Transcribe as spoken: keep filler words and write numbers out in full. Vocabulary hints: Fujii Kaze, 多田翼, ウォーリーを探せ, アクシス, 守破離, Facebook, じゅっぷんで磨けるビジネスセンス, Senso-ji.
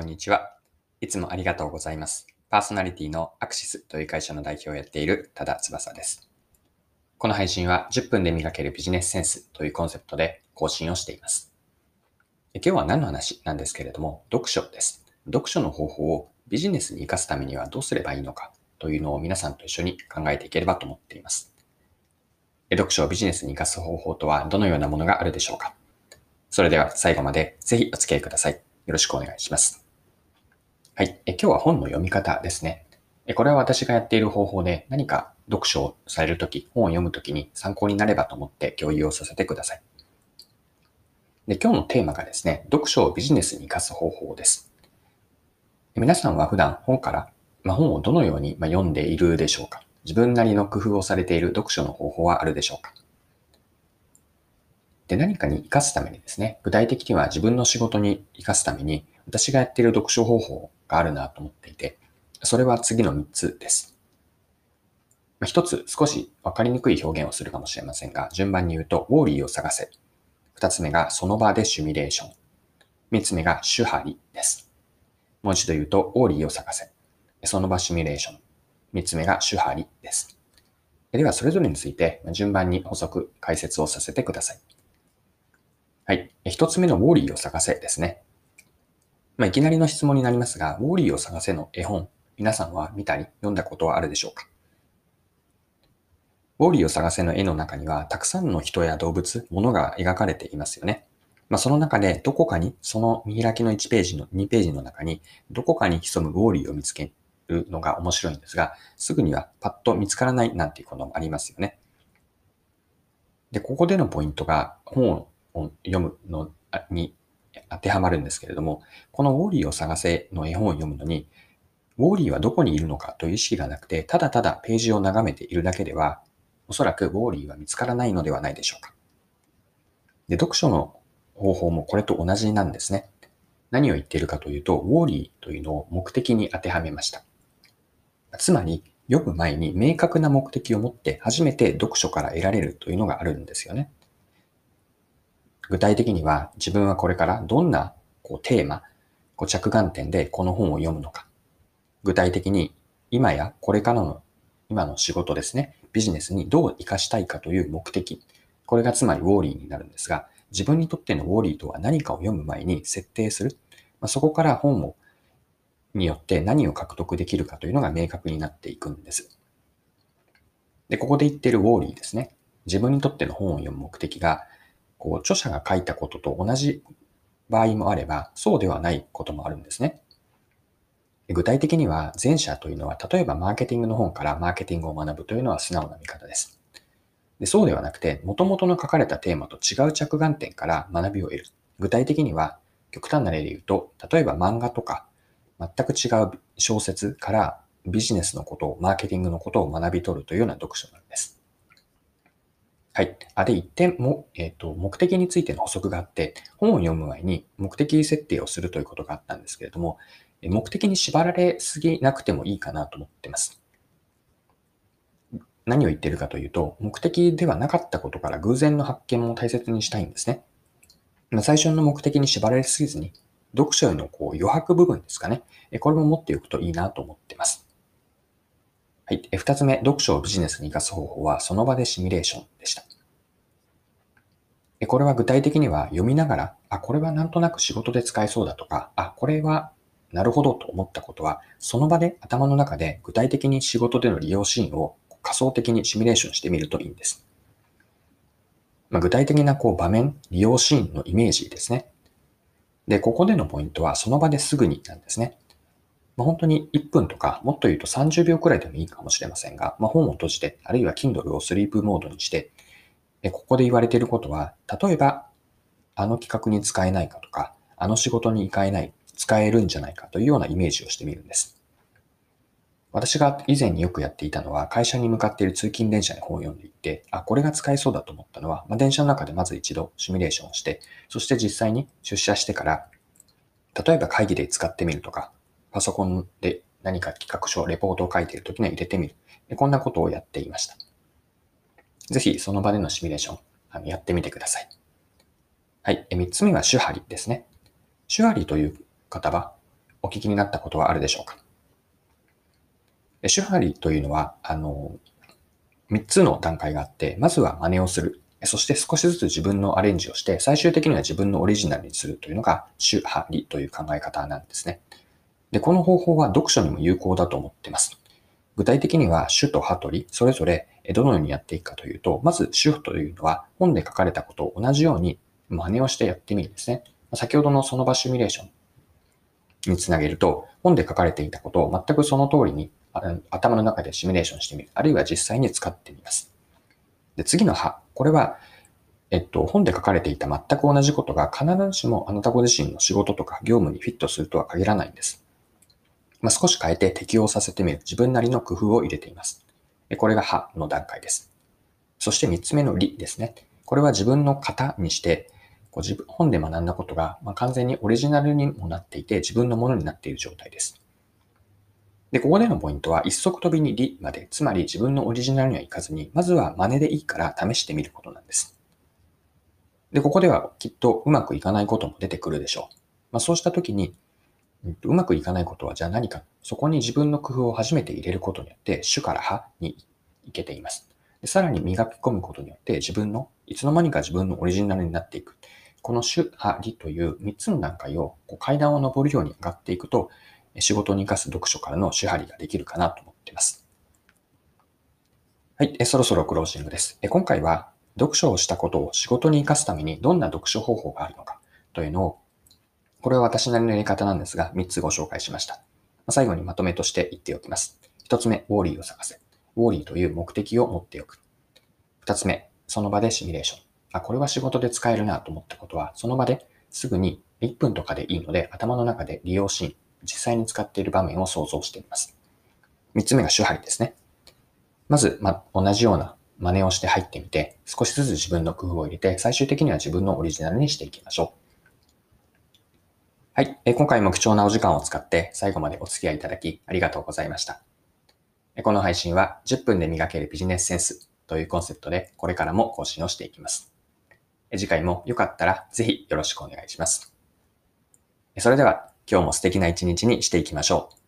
こんにちは。いつもありがとうございます。パーソナリティのアクシスという会社の代表をやっている多田翼です。この配信はじゅっぷんで磨けるビジネスセンスというコンセプトで更新をしています。今日は何の話なんですけれども、読書です。読書の方法をビジネスに生かすためにはどうすればいいのかというのを皆さんと一緒に考えていければと思っています。読書をビジネスに生かす方法とはどのようなものがあるでしょうか。それでは最後までぜひお付き合いください。よろしくお願いします。はい、え今日は本の読み方ですね。これは私がやっている方法で、何か読書をされるとき、本を読むときに参考になればと思って共有をさせてください。で、今日のテーマがですね、読書をビジネスに生かす方法です。皆さんは普段本から、まあ、本をどのように読んでいるでしょうか。自分なりの工夫をされている読書の方法はあるでしょうか。で、何かに生かすためにですね、具体的には自分の仕事に生かすために、私がやっている読書方法があるなと思っていて、それは次のみっつです。ひとつ、少し分かりにくい表現をするかもしれませんが、順番に言うと、ウォーリーを探せ。ふたつめが、その場でシミュレーション。みっつめが、手張りです。もう一度言うと、ウォーリーを探せ。その場シミュレーション。みっつめが、手張りです。では、それぞれについて、順番に補足、解説をさせてください。はい。一つ目のウォーリーを探せですね。まあ、いきなりの質問になりますが、ウォーリーを探せの絵本、皆さんは見たり読んだことはあるでしょうか。ウォーリーを探せの絵の中には、たくさんの人や動物、物が描かれていますよね。まあ、その中でどこかに、その見開きのいちページのにページの中に、どこかに潜むウォーリーを見つけるのが面白いんですが、すぐにはパッと見つからないなんていうこともありますよね。で、ここでのポイントが、本をを読むのに当てはまるんですけれども、このウォーリーを探せの絵本を読むのに、ウォーリーはどこにいるのかという意識がなくて、ただただページを眺めているだけでは、おそらくウォーリーは見つからないのではないでしょうか。で、読書の方法もこれと同じなんですね。何を言っているかというと、ウォーリーというのを目的に当てはめました。つまり、読む前に明確な目的を持って初めて読書から得られるというのがあるんですよね。具体的には、自分はこれからどんなこうテーマ、こう着眼点でこの本を読むのか。具体的に今やこれからの今の仕事ですね、ビジネスにどう生かしたいかという目的。これがつまりウォーリーになるんですが、自分にとってのウォーリーとは何かを読む前に設定する。まあ、そこから本をによって何を獲得できるかというのが明確になっていくんです。で、ここで言っているウォーリーですね。自分にとっての本を読む目的が、こう著者が書いたことと同じ場合もあれば、そうではないこともあるんですね。具体的には、前者というのは、例えばマーケティングの本からマーケティングを学ぶというのは素直な見方です。で、そうではなくて、元々の書かれたテーマと違う着眼点から学びを得る。具体的には、極端な例で言うと、例えば漫画とか全く違う小説からビジネスのことを、マーケティングのことを学び取るというような読書なんです。はい。あ、で、一点も、えっと、目的についての補足があって、本を読む前に目的設定をするということがあったんですけれども、目的に縛られすぎなくてもいいかなと思っています。何を言っているかというと、目的ではなかったことから偶然の発見も大切にしたいんですね。最初の目的に縛られすぎずに、読書へのこう余白部分ですかね。これも持っておくといいなと思っています。はい。二つ目、読書をビジネスに生かす方法は、その場でシミュレーションでした。これは具体的には、読みながら、あ、これはなんとなく仕事で使えそうだとか、あ、これはなるほどと思ったことは、その場で頭の中で具体的に仕事での利用シーンを仮想的にシミュレーションしてみるといいんです。まあ、具体的なこう場面、利用シーンのイメージですね。で、ここでのポイントは、その場ですぐになんですね。本当にいっぷんとか、もっと言うとさんじゅうびょうくらいでもいいかもしれませんが、まあ、本を閉じて、あるいは Kindle をスリープモードにして、ここで言われていることは、例えば、あの企画に使えないかとか、あの仕事に使えない、使えるんじゃないかというようなイメージをしてみるんです。私が以前によくやっていたのは、会社に向かっている通勤電車に本を読んでいって、あ、これが使えそうだと思ったのは、まあ、電車の中でまず一度シミュレーションをして、そして実際に出社してから、例えば会議で使ってみるとか、パソコンで何か企画書、レポートを書いているときには入れてみる。こんなことをやっていました。ぜひその場でのシミュレーション、あのやってみてください。はい。みっつめは手張りですね。手張りという言葉、お聞きになったことはあるでしょうか。手張りというのは、あの、みっつの段階があって、まずは真似をする。そして少しずつ自分のアレンジをして、最終的には自分のオリジナルにするというのが手張りという考え方なんですね。で、この方法は読書にも有効だと思っています。具体的には手と歯取り、それぞれどのようにやっていくかというと、まず手というのは本で書かれたことを同じように真似をしてやってみるんですね。先ほどのその場シミュレーションにつなげると、本で書かれていたことを全くその通りに頭の中でシミュレーションしてみる、あるいは実際に使ってみます。で、次の歯、これは、えっと、本で書かれていた全く同じことが必ずしもあなたご自身の仕事とか業務にフィットするとは限らないんです。まあ、少し変えて適用させてみる、自分なりの工夫を入れています。これが歯の段階です。そしてみっつめの理ですね。これは自分の型にして、こう自分本で学んだことがまあ完全にオリジナルにもなっていて、自分のものになっている状態です。で、ここでのポイントは、一足飛びに理まで、つまり自分のオリジナルにはいかずに、まずは真似でいいから試してみることなんです。で、ここではきっとうまくいかないことも出てくるでしょう。まあ、そうしたときに、うまくいかないことはじゃあ何か、そこに自分の工夫を初めて入れることによって、手から歯に行けています。で、さらに磨き込むことによって、自分の、いつの間にか自分のオリジナルになっていく。この手、歯、理というみっつの段階を、こう階段を上るように上がっていくと、仕事に生かす読書からの手張りができるかなと思っています。はい、えそろそろクロージングです。え今回は、読書をしたことを仕事に生かすためにどんな読書方法があるのかというのを、これは私なりのやり方なんですが、みっつご紹介しました。最後にまとめとして言っておきます。ひとつめ、ウォーリーを探せ。ウォーリーという目的を持っておく。ふたつめ、その場でシミュレーション。あ、これは仕事で使えるなと思ったことは、その場ですぐにいっぷんとかでいいので、頭の中で利用シーン、実際に使っている場面を想像しています。みっつめが手張りですね。まず、ま、同じような真似をして入ってみて、少しずつ自分の工夫を入れて、最終的には自分のオリジナルにしていきましょう。はい、今回も貴重なお時間を使って最後までお付き合いいただきありがとうございました。この配信はじゅっぷんで磨けるビジネスセンスというコンセプトでこれからも更新をしていきます。次回もよかったらぜひよろしくお願いします。それでは今日も素敵な一日にしていきましょう。